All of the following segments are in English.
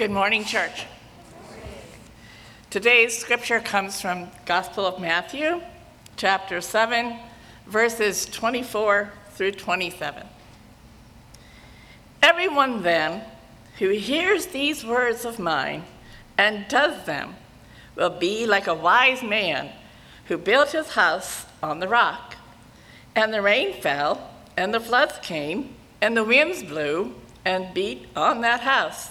Good morning, church. Today's scripture comes from Gospel of Matthew, chapter 7, verses 24 through 27. Everyone then who hears these words of mine and does them will be like a wise man who built his house on the rock. And the rain fell, and the floods came, and the winds blew and beat on that house.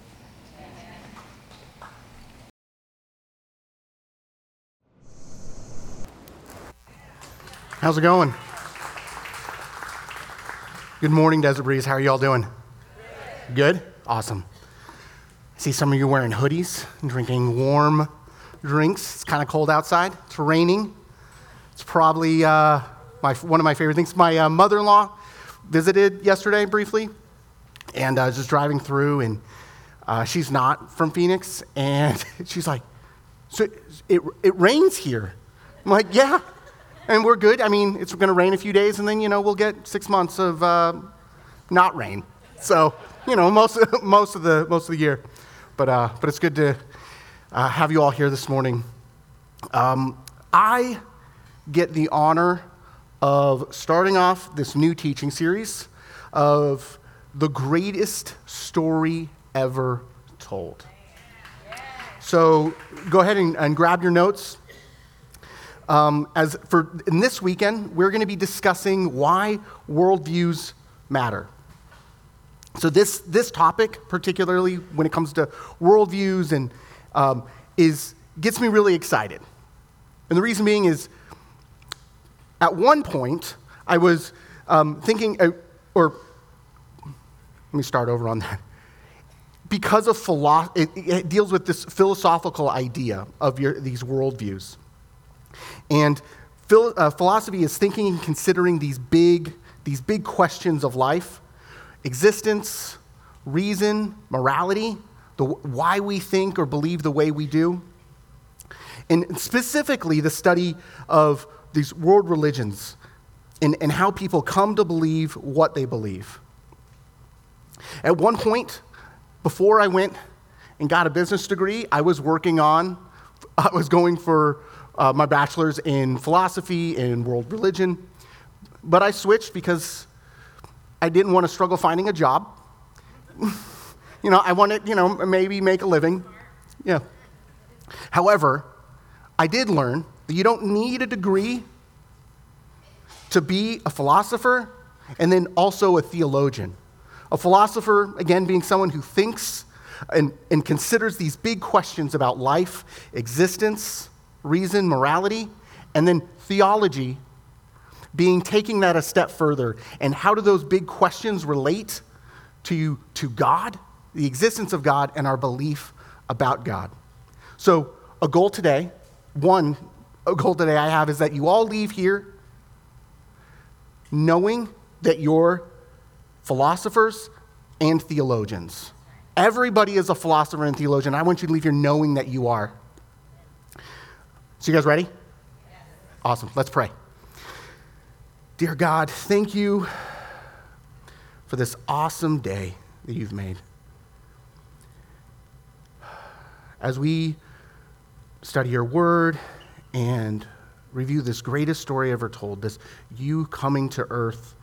How's it going? Good morning, Desert Breeze. How are y'all doing? Good? Awesome. I see some of you wearing hoodies and drinking warm drinks. It's kind of cold outside. It's raining. It's probably one of my favorite things. My mother-in-law visited yesterday briefly, and I was just driving through, and she's not from Phoenix, and she's like, "So it rains here?" I'm like, "Yeah. And we're good. I mean, it's going to rain a few days, and then, we'll get 6 months of not rain. So, most of the year. But it's good to have you all here this morning. I get the honor of starting off this new teaching series of The Greatest Story Ever Told. So go ahead and grab your notes. In this weekend, we're going to be discussing why worldviews matter. So this topic, particularly when it comes to worldviews, and gets me really excited. And the reason being is, at one point, I was Because of philosophy, it deals with this philosophical idea of these worldviews. And philosophy is thinking and considering these big questions of life, existence, reason, morality, why we think or believe the way we do, and specifically the study of these world religions and how people come to believe what they believe. At one point, before I went and got a business degree, I was going for my bachelor's in philosophy and world religion, but I switched because I didn't want to struggle finding a job. I wanted, maybe make a living. Yeah. However, I did learn that you don't need a degree to be a philosopher and then also a theologian. A philosopher, again, being someone who thinks and considers these big questions about life, existence, reason, morality, and then theology, being taking that a step further. And how do those big questions relate to God, the existence of God, and our belief about God? So a goal today I have is that you all leave here knowing that you're philosophers and theologians. Everybody is a philosopher and theologian. I want you to leave here knowing that you are. So you guys ready? Yes. Awesome. Let's pray. Dear God, thank you for this awesome day that you've made. As we study your word and review this greatest story ever told, this you coming to earth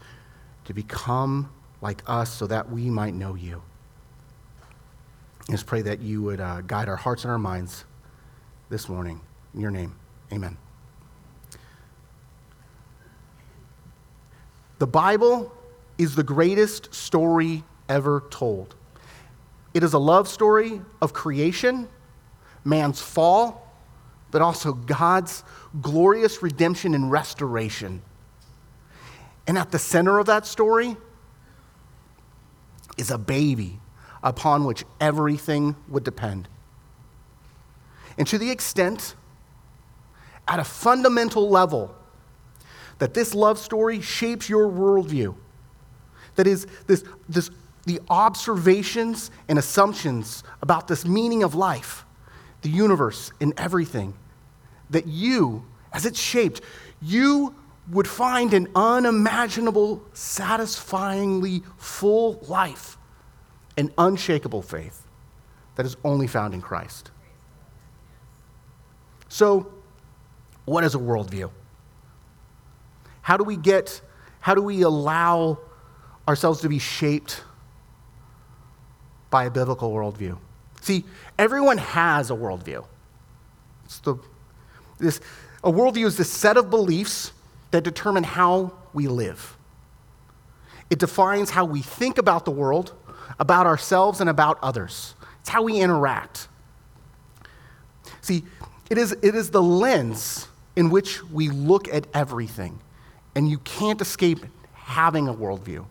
to become like us so that we might know you. Just pray that you would guide our hearts and our minds this morning. In your name, amen. The Bible is the greatest story ever told. It is a love story of creation, man's fall, but also God's glorious redemption and restoration. And at the center of that story is a baby, upon which everything would depend. And to the extent, at a fundamental level, that this love story shapes your worldview, that is, the observations and assumptions about this meaning of life, the universe, and everything, that you, as it's shaped, you would find an unimaginable, satisfyingly full life, an unshakable faith that is only found in Christ. So, what is a worldview? How do we allow ourselves to be shaped by a biblical worldview? See, everyone has a worldview. A worldview is the set of beliefs that determine how we live. It defines how we think about the world, about ourselves, and about others. It's how we interact. See, it is the lens in which we look at everything, and you can't escape having a worldview.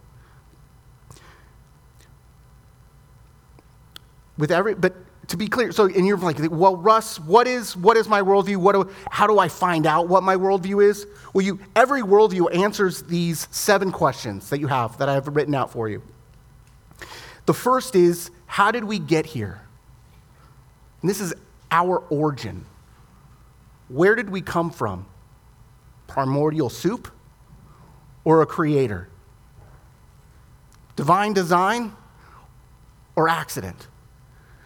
But to be clear, so and you're like, well, Russ, what is my worldview? How do I find out what my worldview is? Well, every worldview answers these 7 questions that you have that I have written out for you. The first is, how did we get here? And this is our origin. Where did we come from? Primordial soup or a creator? Divine design or accident?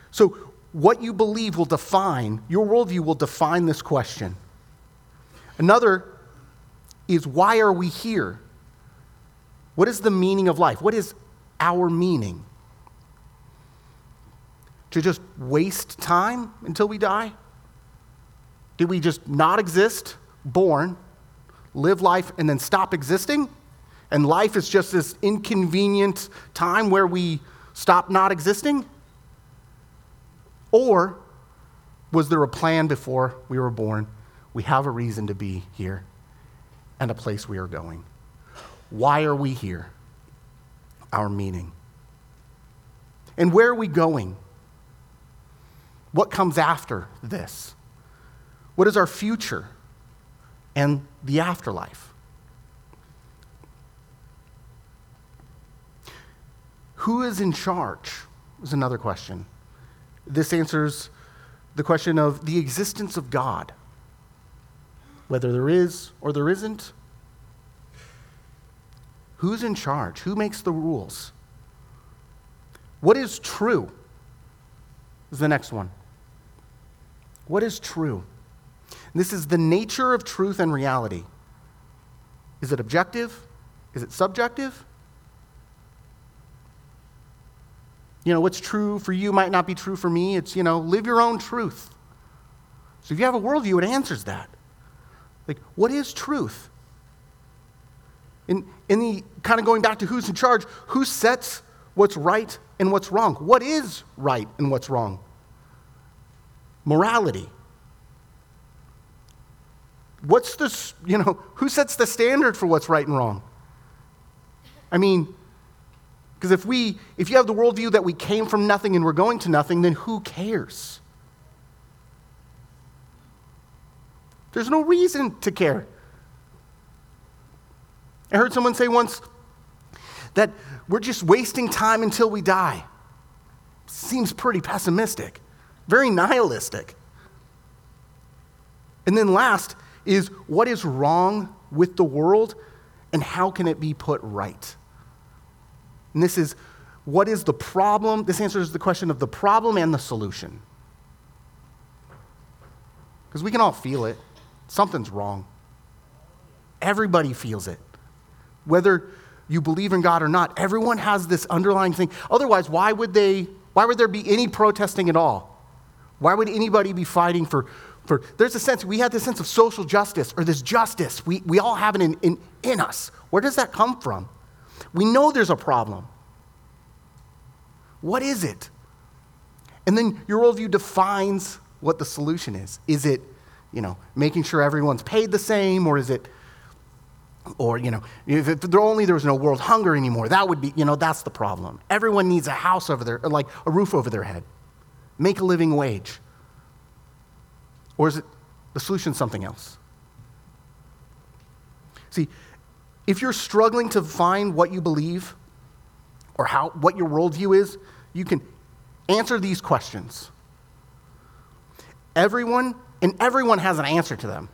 So what you believe will define, your worldview will define this question. Another is, why are we here? What is the meaning of life? What is our meaning? To just waste time until we die? Did we just not exist, born, live life, and then stop existing? And life is just this inconvenient time where we stop not existing? Or was there a plan before we were born? We have a reason to be here and a place we are going. Why are we here? Our meaning. And where are we going? What comes after this? What is our future and the afterlife? Who is in charge is another question. This answers the question of the existence of God, whether there is or there isn't. Who's in charge? Who makes the rules? What is true is the next one. What is true? This is the nature of truth and reality. Is it objective? Is it subjective? You know, what's true for you might not be true for me. It's, live your own truth. So if you have a worldview, it answers that. Like, what is truth? In the kind of going back to who's in charge, who sets what's right and what's wrong? What is right and what's wrong? Morality. What's this, who sets the standard for what's right and wrong? I mean, because if you have the worldview that we came from nothing and we're going to nothing, then who cares? There's no reason to care. I heard someone say once that we're just wasting time until we die. Seems pretty pessimistic, very nihilistic. And then last is, what is wrong with the world and how can it be put right? And this is, what is the problem? This answers the question of the problem and the solution. Because we can all feel it. Something's wrong. Everybody feels it. Whether you believe in God or not, everyone has this underlying thing. Otherwise, why would there be any protesting at all? Why would anybody be fighting for there's a sense, we have this sense of social justice or this justice. We all have it in us. Where does that come from? We know there's a problem. What is it? And then your worldview defines what the solution is. Is it, making sure everyone's paid the same, or is it Or, you know, if only there was no world hunger anymore, that would be, you know, that's the problem. Everyone needs a house over their, like a roof over their head. Make a living wage. Or is it the solution something else? See, if you're struggling to find what you believe or how what your worldview is, you can answer these questions. Everyone has an answer to them.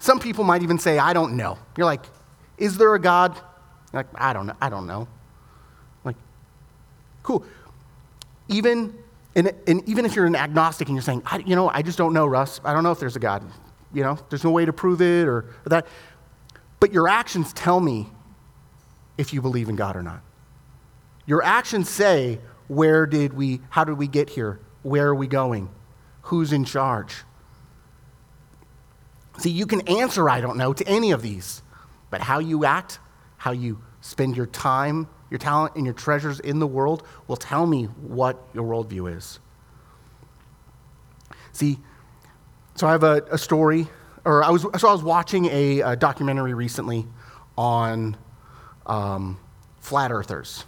Some people might even say, I don't know. You're like, is there a God? You're like, I don't know. Like, cool. Even if you're an agnostic and you're saying, I just don't know, Russ. I don't know if there's a God. You know, there's no way to prove it or that. But your actions tell me if you believe in God or not. Your actions say, how did we get here? Where are we going? Who's in charge? See, you can answer, I don't know, to any of these. But how you act, how you spend your time, your talent, and your treasures in the world will tell me what your worldview is. See, so I have a story, I was watching a documentary recently on flat earthers.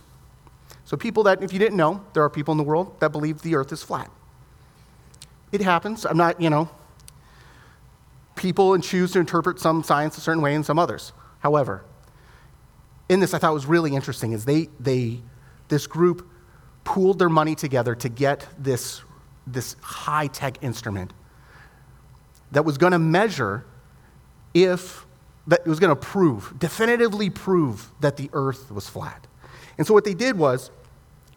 So people that, if you didn't know, there are people in the world that believe the earth is flat. It happens. I'm not, people and choose to interpret some science a certain way and some others. However, in this I thought was really interesting is this group pooled their money together to get this high-tech instrument that was going to measure it was going to definitively prove that the earth was flat. And so what they did was,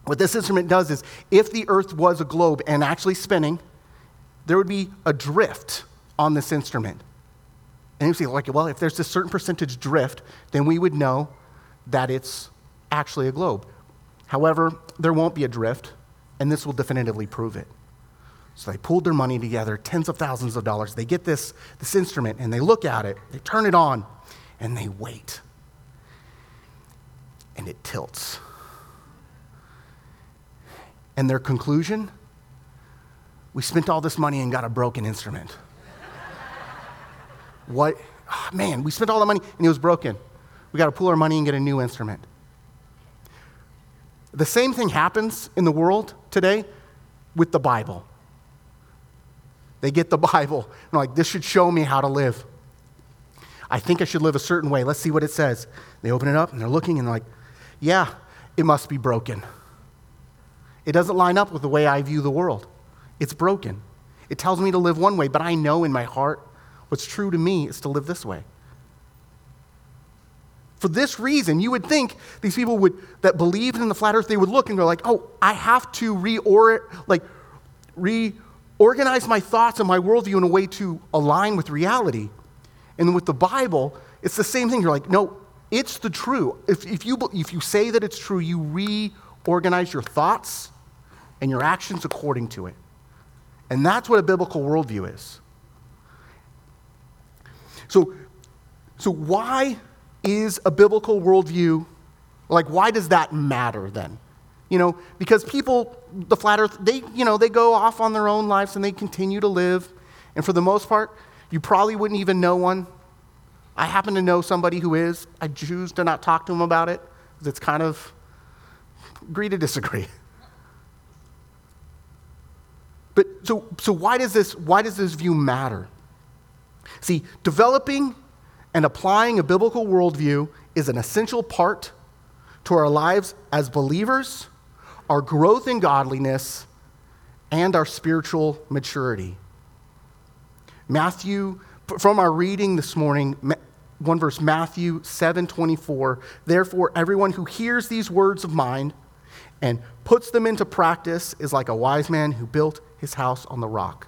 what this instrument does is, if the earth was a globe and actually spinning, there would be a drift on this instrument. And you see, like, well, if there's a certain percentage drift, then we would know that it's actually a globe. However, there won't be a drift, and this will definitively prove it. So they pooled their money together, tens of thousands of dollars. They get this instrument, and they look at it, they turn it on, and they wait. And it tilts. And their conclusion? We spent all this money and got a broken instrument. What? Oh, man, we spent all the money and it was broken. We got to pool our money and get a new instrument. The same thing happens in the world today with the Bible. They get the Bible and they're like, this should show me how to live. I think I should live a certain way. Let's see what it says. They open it up and they're looking and they're like, yeah, it must be broken. It doesn't line up with the way I view the world. It's broken. It tells me to live one way, but I know in my heart what's true to me is to live this way. For this reason, you would think these people that believed in the flat earth, they would look and go like, oh, I have to reorganize my thoughts and my worldview in a way to align with reality. And with the Bible, it's the same thing. You're like, no, it's the true. If you say that it's true, you reorganize your thoughts and your actions according to it. And that's what a biblical worldview is. So why is a biblical worldview, why does that matter then? Because people, the flat earth, they go off on their own lives and they continue to live. And for the most part, you probably wouldn't even know one. I happen to know somebody who is. I choose to not talk to him about it because it's kind of agree to disagree. But so why does this view matter? See, developing and applying a biblical worldview is an essential part to our lives as believers, our growth in godliness, and our spiritual maturity. Matthew, from our reading this morning, one verse, Matthew 7:24, therefore everyone who hears these words of mine and puts them into practice is like a wise man who built his house on the rock.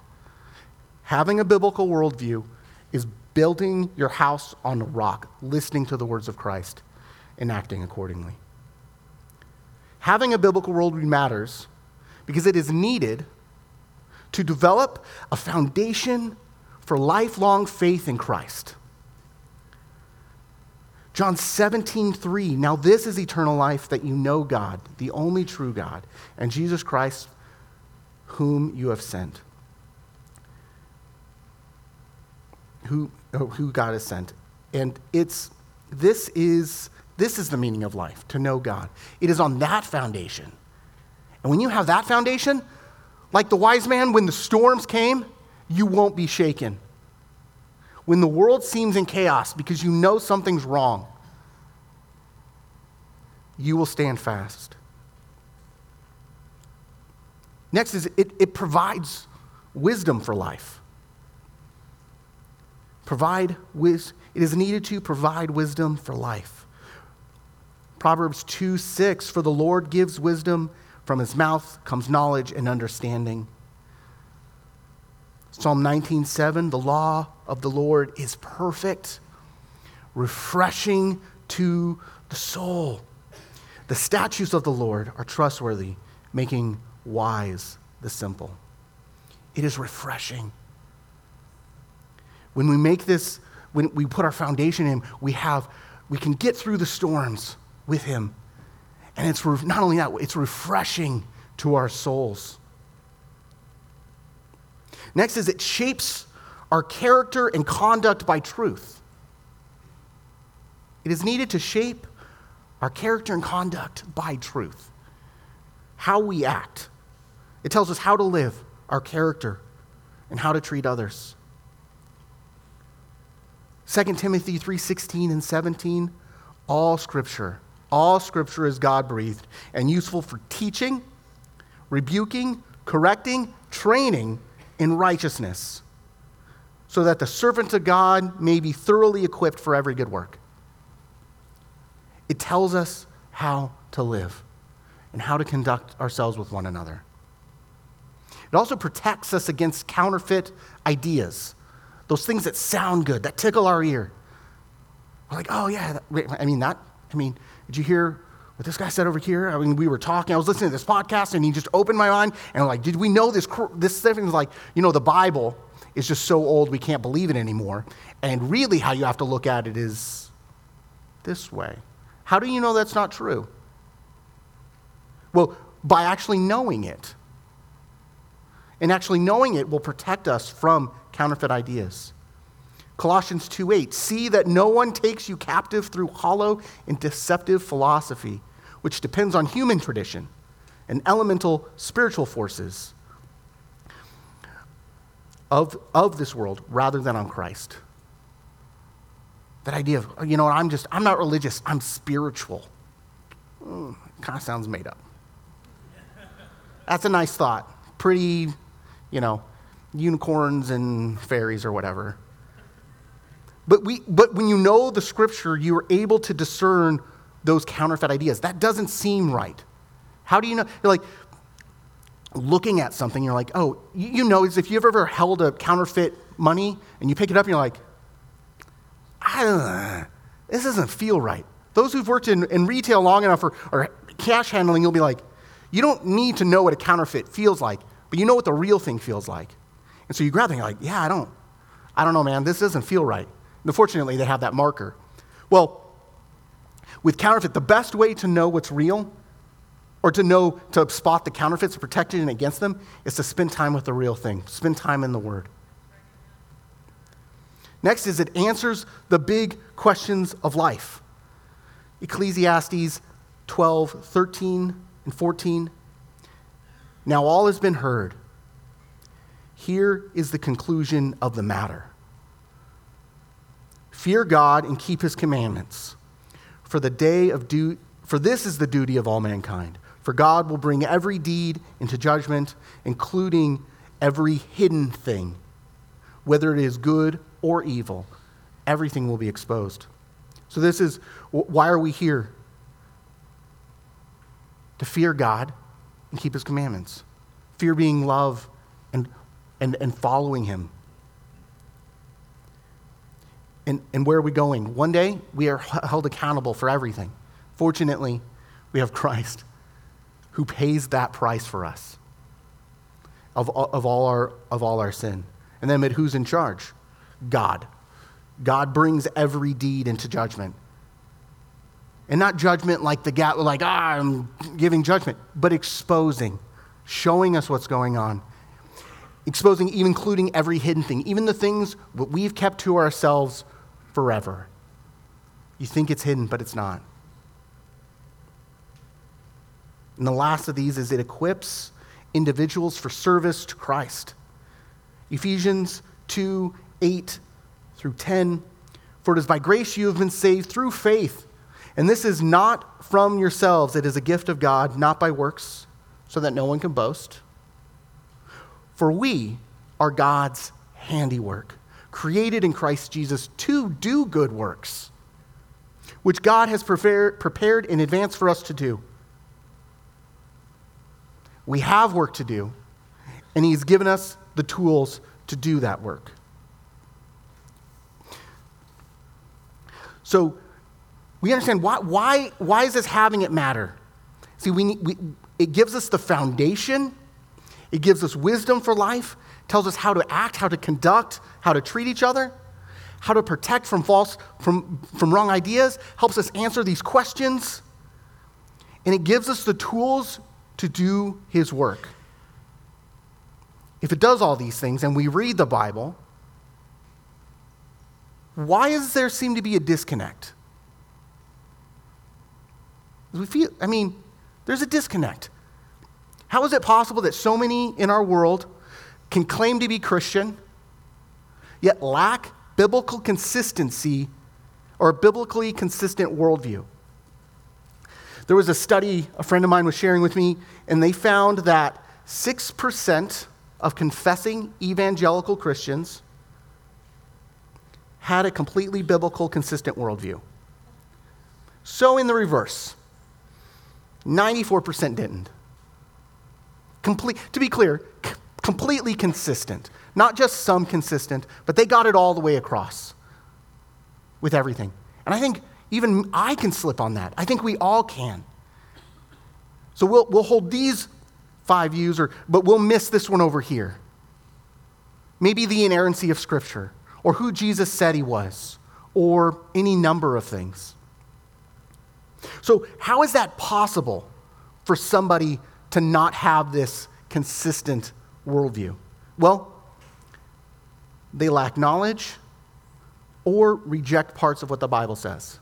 Having a biblical worldview is building your house on the rock, listening to the words of Christ, and acting accordingly. Having a biblical worldview matters because it is needed to develop a foundation for lifelong faith in Christ. John 17:3, now this is eternal life, that you know God, the only true God, and Jesus Christ, whom you have sent. Who God has sent. And this is the meaning of life, to know God. It is on that foundation. And when you have that foundation, like the wise man, when the storms came, you won't be shaken. When the world seems in chaos because you know something's wrong, you will stand fast. Next is it provides wisdom for life. It is needed to provide wisdom for life. Proverbs 2:6, for the Lord gives wisdom, from his mouth comes knowledge and understanding. Psalm 19:7, the law of the Lord is perfect, refreshing to the soul. The statutes of the Lord are trustworthy, making wise the simple. It is refreshing. When we put our foundation in, we can get through the storms with him. And it's not only that, it's refreshing to our souls. Next is it shapes our character and conduct by truth. It is needed to shape our character and conduct by truth. How we act. It tells us how to live, our character, and how to treat others. 2 Timothy 3:16 and 17, all Scripture is God-breathed and useful for teaching, rebuking, correcting, training in righteousness, so that the servant of God may be thoroughly equipped for every good work. It tells us how to live and how to conduct ourselves with one another. It also protects us against counterfeit ideas. Those things that sound good, that tickle our ear. We're like, oh yeah, did you hear what this guy said over here? We were talking, I was listening to this podcast and he just opened my mind and I'm like, did we know this thing? Like, the Bible is just so old we can't believe it anymore. And really how you have to look at it is this way. How do you know that's not true? Well, by actually knowing it. And actually knowing it will protect us from counterfeit ideas. Colossians 2:8, see that no one takes you captive through hollow and deceptive philosophy, which depends on human tradition and elemental spiritual forces of this world rather than on Christ. That idea of, I'm not religious, I'm spiritual. Kind of sounds made up. That's a nice thought. Pretty, unicorns and fairies or whatever. But when you know the Scripture, you are able to discern those counterfeit ideas. That doesn't seem right. How do you know? You're like looking at something, you're like, oh, it's if you've ever held a counterfeit money and you pick it up and you're like, I don't know, this doesn't feel right. Those who've worked in retail long enough or cash handling, you'll be like, you don't need to know what a counterfeit feels like, but you know what the real thing feels like. And so you grab it and you're like, yeah, I don't know, man, this doesn't feel right. And unfortunately, they have that marker. Well, with counterfeit, the best way to know what's real or to spot the counterfeits, protect it and against them, is to spend time with the real thing, spend time in the Word. Next is it answers the big questions of life. Ecclesiastes 12:13 and 14. Now all has been heard. Here is the conclusion of the matter. Fear God and keep his commandments, for this is the duty of all mankind. For God will bring every deed into judgment, including every hidden thing, whether it is good or evil. Everything will be exposed. So this is, why are we here? To fear God and keep his commandments. Fear being love and following him. And where are we going? One day, we are held accountable for everything. Fortunately, we have Christ who pays that price for us of all our sin. And then who's in charge? God. God brings every deed into judgment. And not judgment like the gap, I'm giving judgment, but exposing, showing us what's going on. Exposing, even including every hidden thing, even the things that we've kept to ourselves forever. You think it's hidden, but it's not. And the last of these is it equips individuals for service to Christ. Ephesians 2, 8 through 10. For it is by grace you have been saved through faith. And this is not from yourselves. It is a gift of God, not by works, so that no one can boast. For we are God's handiwork, created in Christ Jesus to do good works, which God has prepared in advance for us to do. We have work to do, and he's given us the tools to do that work. So we understand why is this having it matter? See, it gives us the foundation. It gives us wisdom for life, tells us how to act, how to conduct, how to treat each other, how to protect from wrong ideas, helps us answer these questions, and it gives us the tools to do his work. If it does all these things and we read the Bible, why does there seem to be a disconnect? There's a disconnect. How is it possible that so many in our world can claim to be Christian, yet lack biblical consistency or a biblically consistent worldview? There was a study a friend of mine was sharing with me, and they found that 6% of confessing evangelical Christians had a completely biblical, consistent worldview. So in the reverse, 94% didn't. Completely consistent. Not just some consistent, but they got it all the way across with everything. And I think even I can slip on that. I think we all can. So we'll hold these 5 views, but we'll miss this one over here. Maybe the inerrancy of Scripture, or who Jesus said he was, or any number of things. So how is that possible for somebody to not have this consistent worldview? Well, they lack knowledge or reject parts of what the Bible says.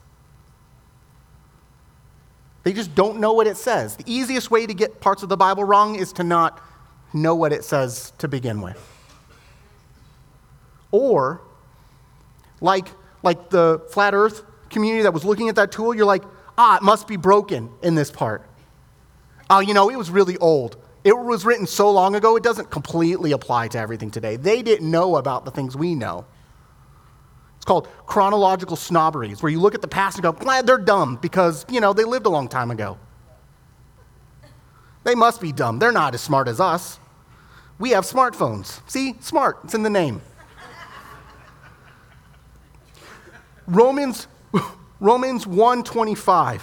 They just don't know what it says. The easiest way to get parts of the Bible wrong is to not know what it says to begin with. Or, like the flat earth community that was looking at that tool, you're like, it must be broken in this part. It was really old. It was written so long ago, it doesn't completely apply to everything today. They didn't know about the things we know. It's called chronological snobbery, where you look at the past and go, glad they're dumb because, they lived a long time ago. They must be dumb. They're not as smart as us. We have smartphones. See, smart, it's in the name. Romans 1:25.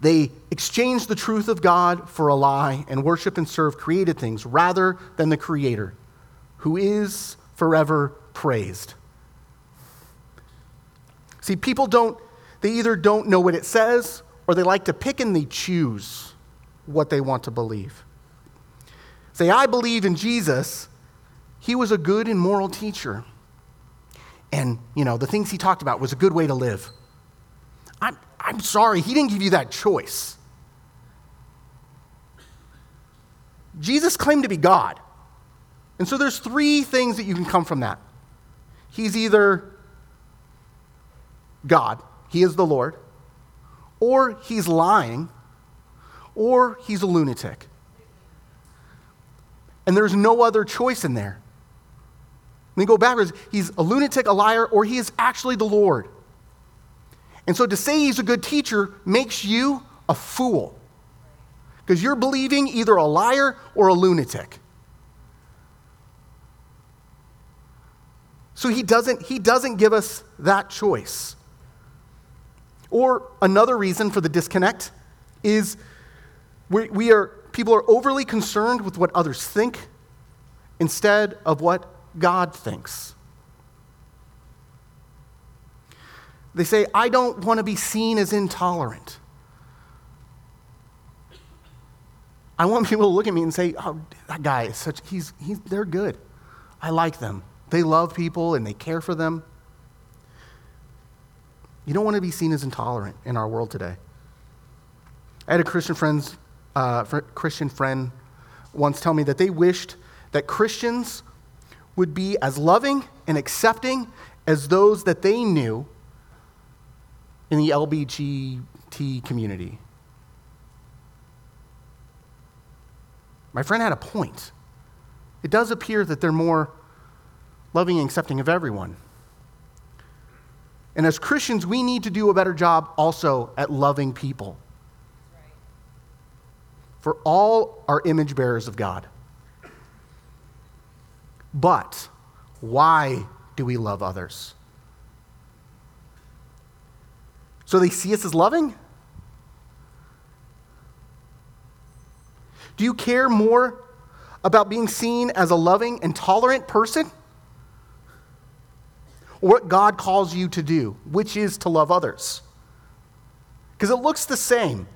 They exchange the truth of God for a lie and worship and serve created things rather than the Creator, who is forever praised. See, people either don't know what it says, or they like to pick and they choose what they want to believe. Say, I believe in Jesus. He was a good and moral teacher. And, the things he talked about was a good way to live. I'm sorry, he didn't give you that choice. Jesus claimed to be God. And so there's 3 things that you can come from that. He's either God, he is the Lord, or he's lying, or he's a lunatic. And there's no other choice in there. When you go backwards, he's a lunatic, a liar, or he is actually the Lord. And so to say he's a good teacher makes you a fool, because you're believing either a liar or a lunatic. So he doesn't give us that choice. Or another reason for the disconnect is people are overly concerned with what others think instead of what God thinks. They say, I don't want to be seen as intolerant. I want people to look at me and say, oh, that guy is they're good. I like them. They love people and they care for them. You don't want to be seen as intolerant in our world today. I had a Christian friend once tell me that they wished that Christians would be as loving and accepting as those that they knew in the LGBT community. My friend had a point. It does appear that they're more loving and accepting of everyone. And as Christians, we need to do a better job also at loving people. For all are image bearers of God. But why do we love others? So they see us as loving? Do you care more about being seen as a loving and tolerant person? Or what God calls you to do, which is to love others? Because it looks the same.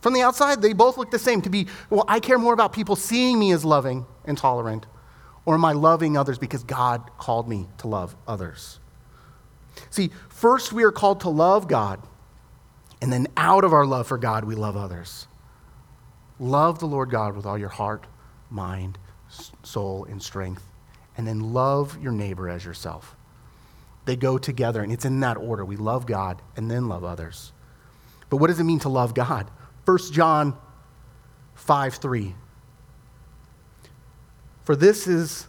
From the outside, they both look the same. To be, well, I care more about people seeing me as loving and tolerant, or am I loving others because God called me to love others? See, first we are called to love God, and then out of our love for God, we love others. Love the Lord God with all your heart, mind, soul, and strength, and then love your neighbor as yourself. They go together, and it's in that order. We love God and then love others. But what does it mean to love God? 1 John 5:3. For this is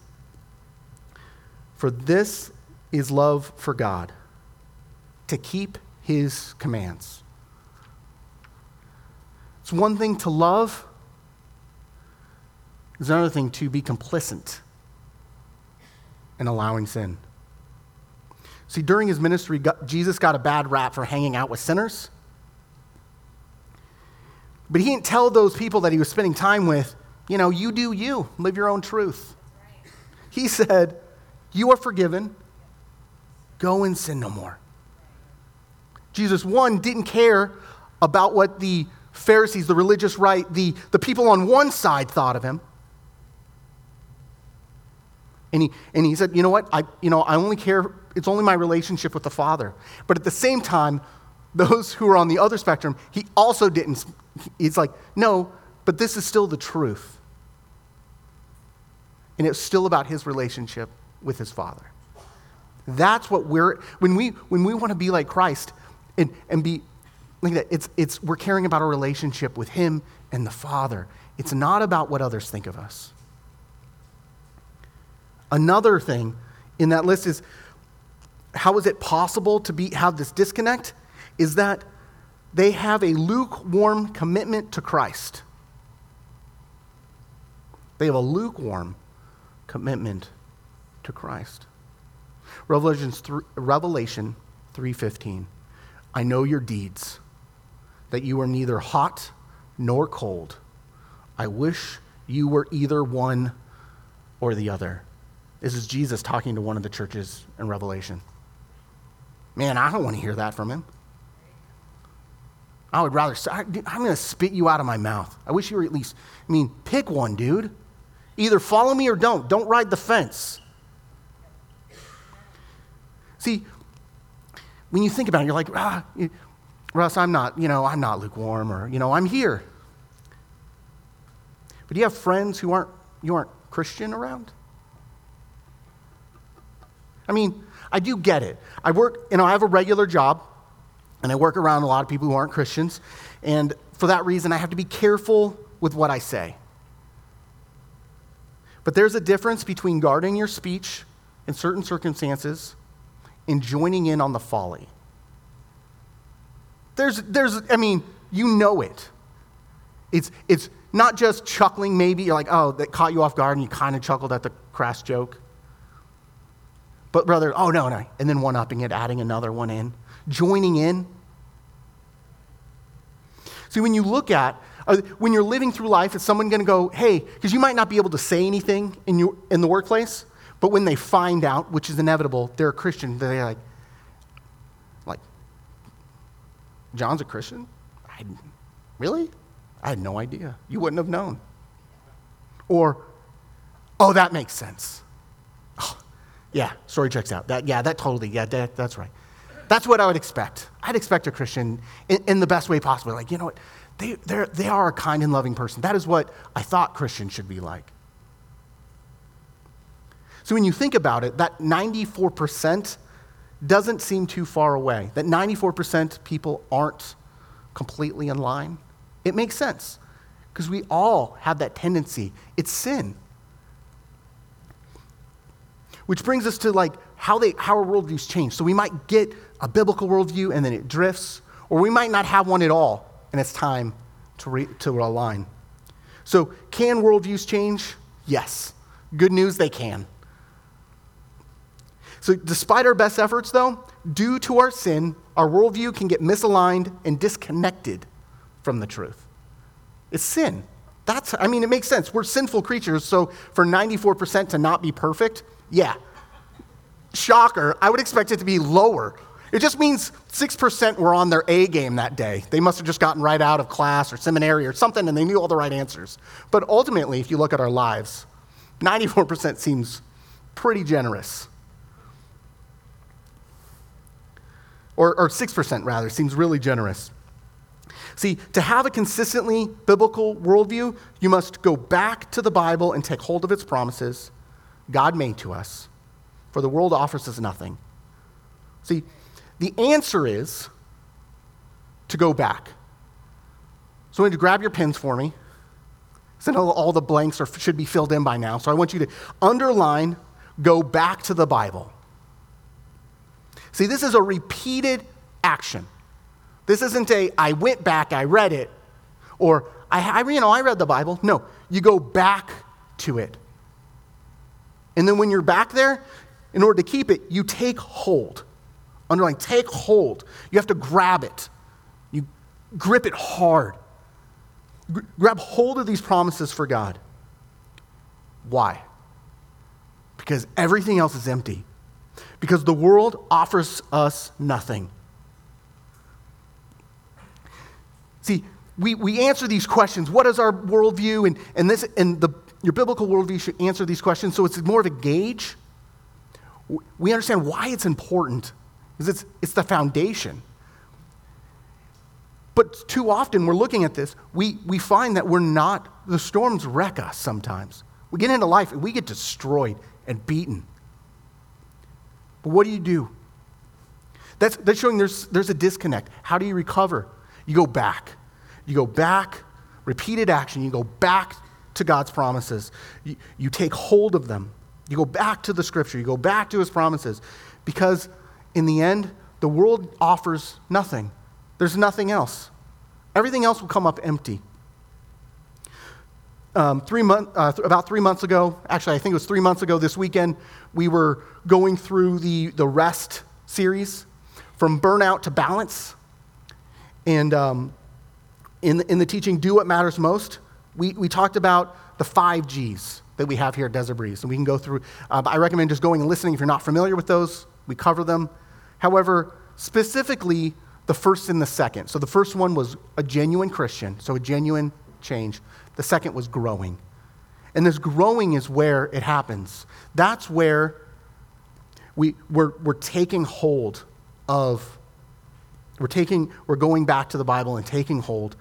love for God, to keep his commands. It's one thing to love. It's another thing to be complicit in allowing sin. See, during his ministry, Jesus got a bad rap for hanging out with sinners. But he didn't tell those people that he was spending time with, you know, you do you, live your own truth. Right. He said, you are forgiven, go and sin no more. Jesus, one, didn't care about what the Pharisees, the religious right, the people on one side thought of him. And he said, you know what, I only care, it's only my relationship with the Father. But at the same time, those who are on the other spectrum, he also didn't. He's like, no, but this is still the truth. And it's still about his relationship with his Father. That's what when we want to be like Christ and be like that, it's we're caring about our relationship with him and the Father. It's not about what others think of us. Another thing in that list is, how is it possible to have this disconnect? Is that they have a lukewarm commitment to Christ. They have a lukewarm commitment to Christ. Revelation 3:15. I know your deeds, that you are neither hot nor cold. I wish you were either one or the other. This is Jesus talking to one of the churches in Revelation. Man, I don't want to hear that from him. I would rather, I'm going to spit you out of my mouth. I wish you were at least, pick one, dude. Either follow me or don't. Don't ride the fence. See, when you think about it, you're like, Russ, I'm not lukewarm, or, I'm here. But do you have friends who aren't Christian around? I do get it. I work, I have a regular job. And I work around a lot of people who aren't Christians. And for that reason, I have to be careful with what I say. But there's a difference between guarding your speech in certain circumstances and joining in on the folly. You know it. It's not just chuckling, maybe. You're like, oh, that caught you off guard, and you kind of chuckled at the crass joke. But brother, oh, no. And then one-upping it, adding another one in. Joining in. See, when you look at, when you're living through life, is someone going to go, hey, because you might not be able to say anything in the workplace, but when they find out, which is inevitable, they're a Christian, they're like, John's a Christian? Really? I had no idea. You wouldn't have known. Or, oh, that makes sense. Oh, Yeah, story checks out. That's right. That's what I would expect. I'd expect a Christian in the best way possible. Like, you know what? They are a kind and loving person. That is what I thought Christians should be like. So when you think about it, that 94% doesn't seem too far away. That 94% people aren't completely in line. It makes sense because we all have that tendency. It's sin. Which brings us to like how our worldviews change. So we might get a biblical worldview and then it drifts, or we might not have one at all, and it's time to align. So can worldviews change? Yes. Good news, they can. So despite our best efforts, though, due to our sin, our worldview can get misaligned and disconnected from the truth. It's sin. It makes sense. We're sinful creatures, so for 94% to not be perfect, yeah. Shocker, I would expect it to be lower. It just means 6% were on their A game that day. They must have just gotten right out of class or seminary or something, and they knew all the right answers. But ultimately, if you look at our lives, 94% seems pretty generous. Or 6% rather, seems really generous. See, to have a consistently biblical worldview, you must go back to the Bible and take hold of its promises God made to us, for the world offers us nothing. See, the answer is to go back. So I want you to grab your pens for me. So I know all the blanks should be filled in by now, so I want you to underline, go back to the Bible. See, this is a repeated action. This isn't I went back, I read it, or I read the Bible. No, you go back to it. And then when you're back there, in order to keep it, you take hold. Underline, take hold. You have to grab it. You grip it hard. Grab hold of these promises for God. Why? Because everything else is empty. Because the world offers us nothing. See, we answer these questions. What is our worldview? Your biblical worldview should answer these questions. So it's more of a gauge. We understand why it's important. Because it's the foundation. But too often we're looking at this, we find that the storms wreck us sometimes. We get into life and we get destroyed and beaten. But what do you do? That's showing there's a disconnect. How do you recover? You go back. You go back, repeated action. You go back to God's promises. You take hold of them. You go back to the scripture. You go back to his promises. Because in the end, the world offers nothing. There's nothing else. Everything else will come up empty. About 3 months ago, actually I think it was 3 months ago this weekend, we were going through the Rest series, From Burnout to Balance. And in the teaching, Do What Matters Most, we talked about the 5 G's that we have here at Desert Breeze. And we can go through, I recommend just going and listening if you're not familiar with those. We cover them. However, specifically, the first and the second. So the first one was a genuine Christian, so a genuine change. The second was growing. And this growing is where it happens. That's where we're going back to the Bible and taking hold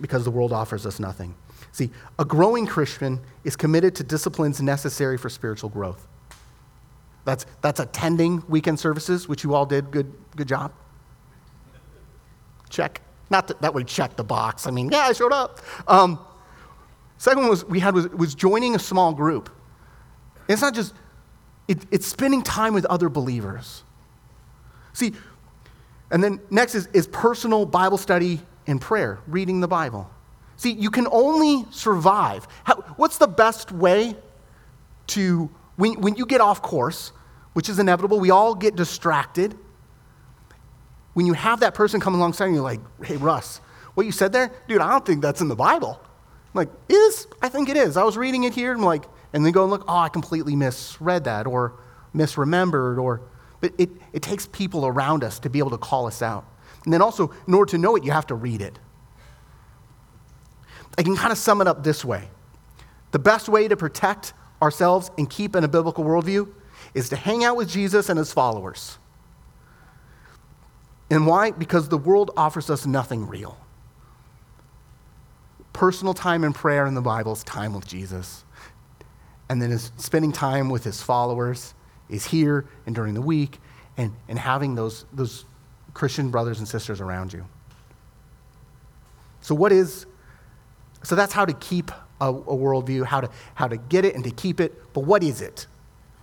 because the world offers us nothing. See, a growing Christian is committed to disciplines necessary for spiritual growth. That's attending weekend services, which you all did. Good job. Check. Not that we check the box. I showed up. Second one was joining a small group. It's not just, it's spending time with other believers. See, and then next is personal Bible study and prayer, reading the Bible. See, you can only survive. What's the best way to, when you get off course, which is inevitable, we all get distracted. When you have that person come alongside and you're like, hey, Russ, what you said there? Dude, I don't think that's in the Bible. I think it is. I was reading it here, and then go and look, I completely misread that or misremembered, but it takes people around us to be able to call us out. And then also, in order to know it, you have to read it. I can kind of sum it up this way. The best way to protect ourselves and keep in a biblical worldview is to hang out with Jesus and his followers. And why? Because the world offers us nothing real. Personal time in prayer in the Bible is time with Jesus. And then is spending time with his followers is here and during the week and having those Christian brothers and sisters around you. So that's how to keep a worldview, how to get it and to keep it. But what is it?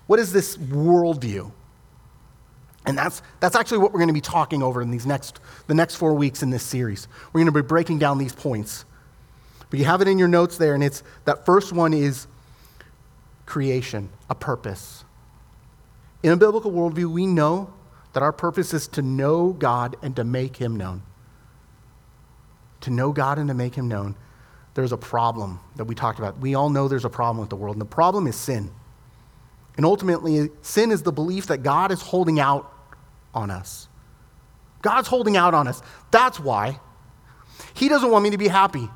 What is this worldview? And that's actually what we're going to be talking over in the next 4 weeks in this series. We're going to be breaking down these points. But you have it in your notes there, and it's that first one is creation, a purpose. In a biblical worldview, we know that our purpose is to know God and to make him known. To know God and to make him known. There's a problem that we talked about. We all know there's a problem with the world, and the problem is sin. And ultimately, sin is the belief that God is holding out on us. God's holding out on us. That's why he doesn't want me to be happy.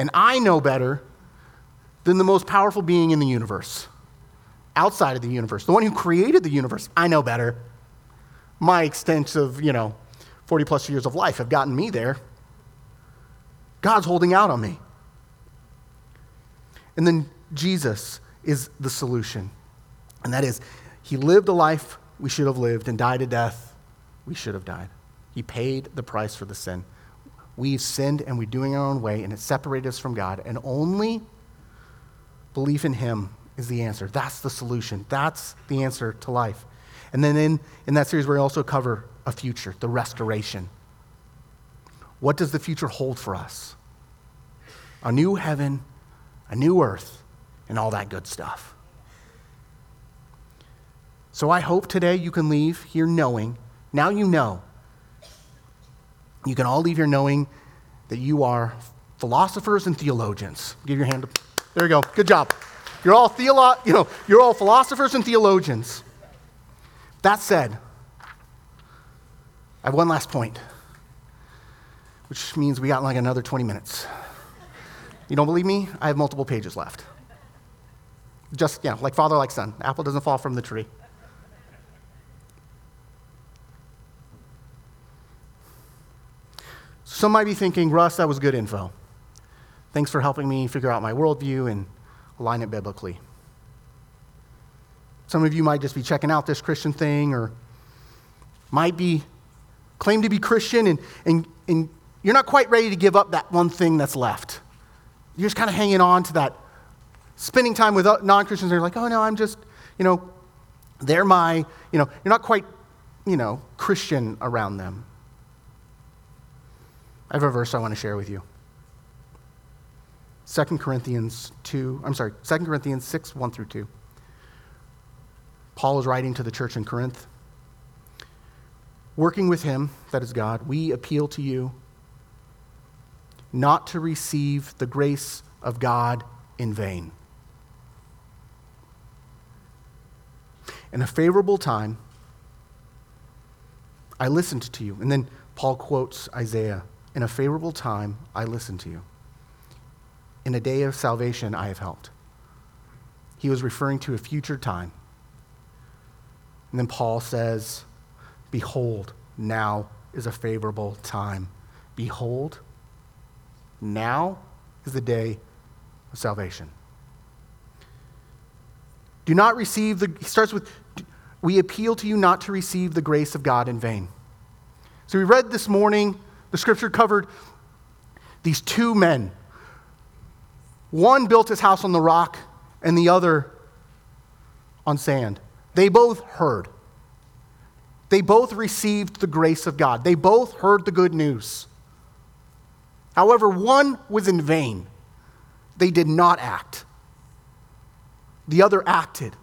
And I know better than the most powerful being in the universe, outside of the universe, the one who created the universe. I know better. My extensive, 40 plus years of life have gotten me there. God's holding out on me. And then Jesus is the solution. And that is, he lived a life we should have lived and died a death we should have died. He paid the price for the sin. We've sinned and we're doing our own way, and it separated us from God. And only belief in him is the answer. That's the solution. That's the answer to life. And then in that series, we also cover a future, the restoration. What does the future hold for us? A new heaven, a new earth, and all that good stuff. So I hope today you can leave here knowing, now you know. You can all leave here knowing that you are philosophers and theologians. Give your hand. There you go. Good job. You're all you're all philosophers and theologians. That said, I have one last point, which means we got like another 20 minutes. You don't believe me? I have multiple pages left. Just, like father, like son. Apple doesn't fall from the tree. Some might be thinking, Russ, that was good info. Thanks for helping me figure out my worldview and align it biblically. Some of you might just be checking out this Christian thing or might be claim to be Christian and you're not quite ready to give up that one thing that's left. You're just kind of hanging on to that, spending time with non-Christians. They're like, oh, no, I'm just, they're my, you're not quite, Christian around them. I have a verse I want to share with you. 2 Corinthians 6, 1 through 2. Paul is writing to the church in Corinth. Working with him, that is God, we appeal to you not to receive the grace of God in vain. In a favorable time, I listened to you. And then Paul quotes Isaiah, in a favorable time, I listened to you. In a day of salvation, I have helped. He was referring to a future time. And then Paul says, behold, now is a favorable time. Behold, now is the day of salvation. He starts with, we appeal to you not to receive the grace of God in vain. So we read this morning, the scripture covered these two men. One built his house on the rock and the other on sand. They both heard. They both received the grace of God. They both heard the good news. However, one was in vain. They did not act. The other acted,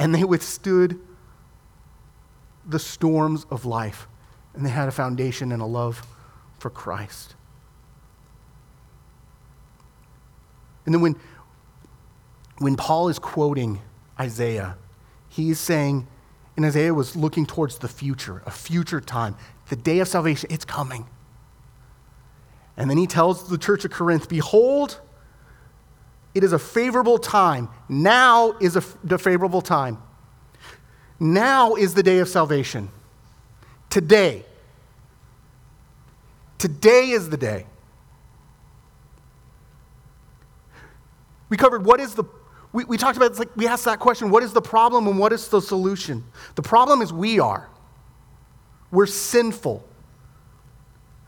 and they withstood the storms of life. And they had a foundation and a love for Christ. And then when Paul is quoting Isaiah, he is saying, and Isaiah was looking towards the future, a future time, the day of salvation, it's coming. And then he tells the church of Corinth, behold, it is a favorable time. Now is the favorable time. Now is the day of salvation. Today. Today is the day. We covered what is the, we talked about, it's like we asked that question, what is the problem and what is the solution? The problem is we are. We're sinful.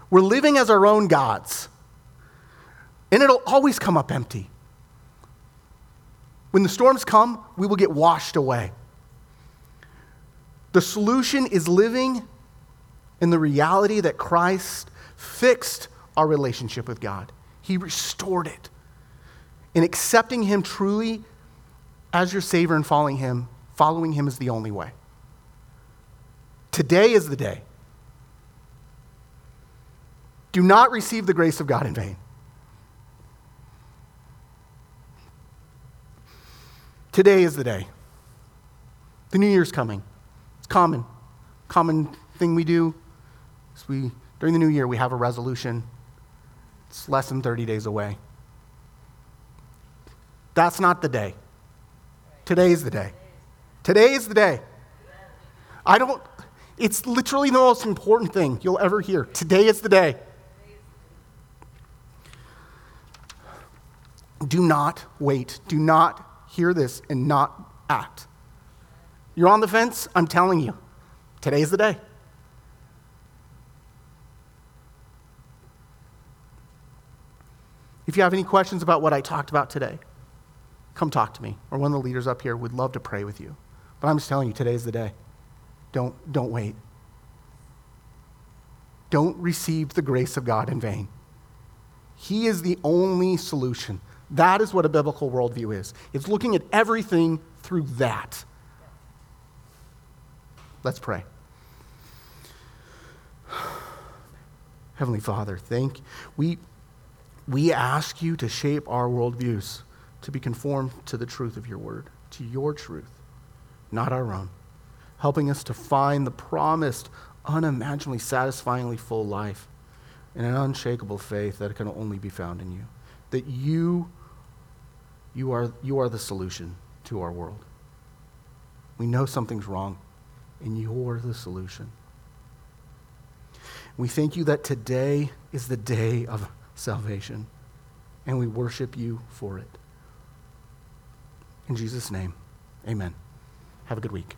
We're living as our own gods. And it'll always come up empty. When the storms come, we will get washed away. The solution is living in the reality that Christ fixed our relationship with God. He restored it. And accepting Him truly as your Savior and following Him is the only way. Today is the day. Do not receive the grace of God in vain. Today is the day. The New Year's coming. It's common. Common thing we do is during the New Year, we have a resolution. It's less than 30 days away. That's not the day. Today is the day. Today is the day. It's literally the most important thing you'll ever hear. Today is the day. Do not wait. Do not hear this and not act. You're on the fence? I'm telling you. Today is the day. If you have any questions about what I talked about today, come talk to me, or one of the leaders up here would love to pray with you. But I'm just telling you, today's the day. Don't wait. Don't receive the grace of God in vain. He is the only solution. That is what a biblical worldview is. It's looking at everything through that. Let's pray. Heavenly Father, we ask you to shape our worldviews to be conformed to the truth of your word, to your truth, not our own, helping us to find the promised, unimaginably satisfyingly full life and an unshakable faith that can only be found in you, that you are the solution to our world. We know something's wrong, and you're the solution. We thank you that today is the day of salvation, and we worship you for it. In Jesus' name, amen. Have a good week.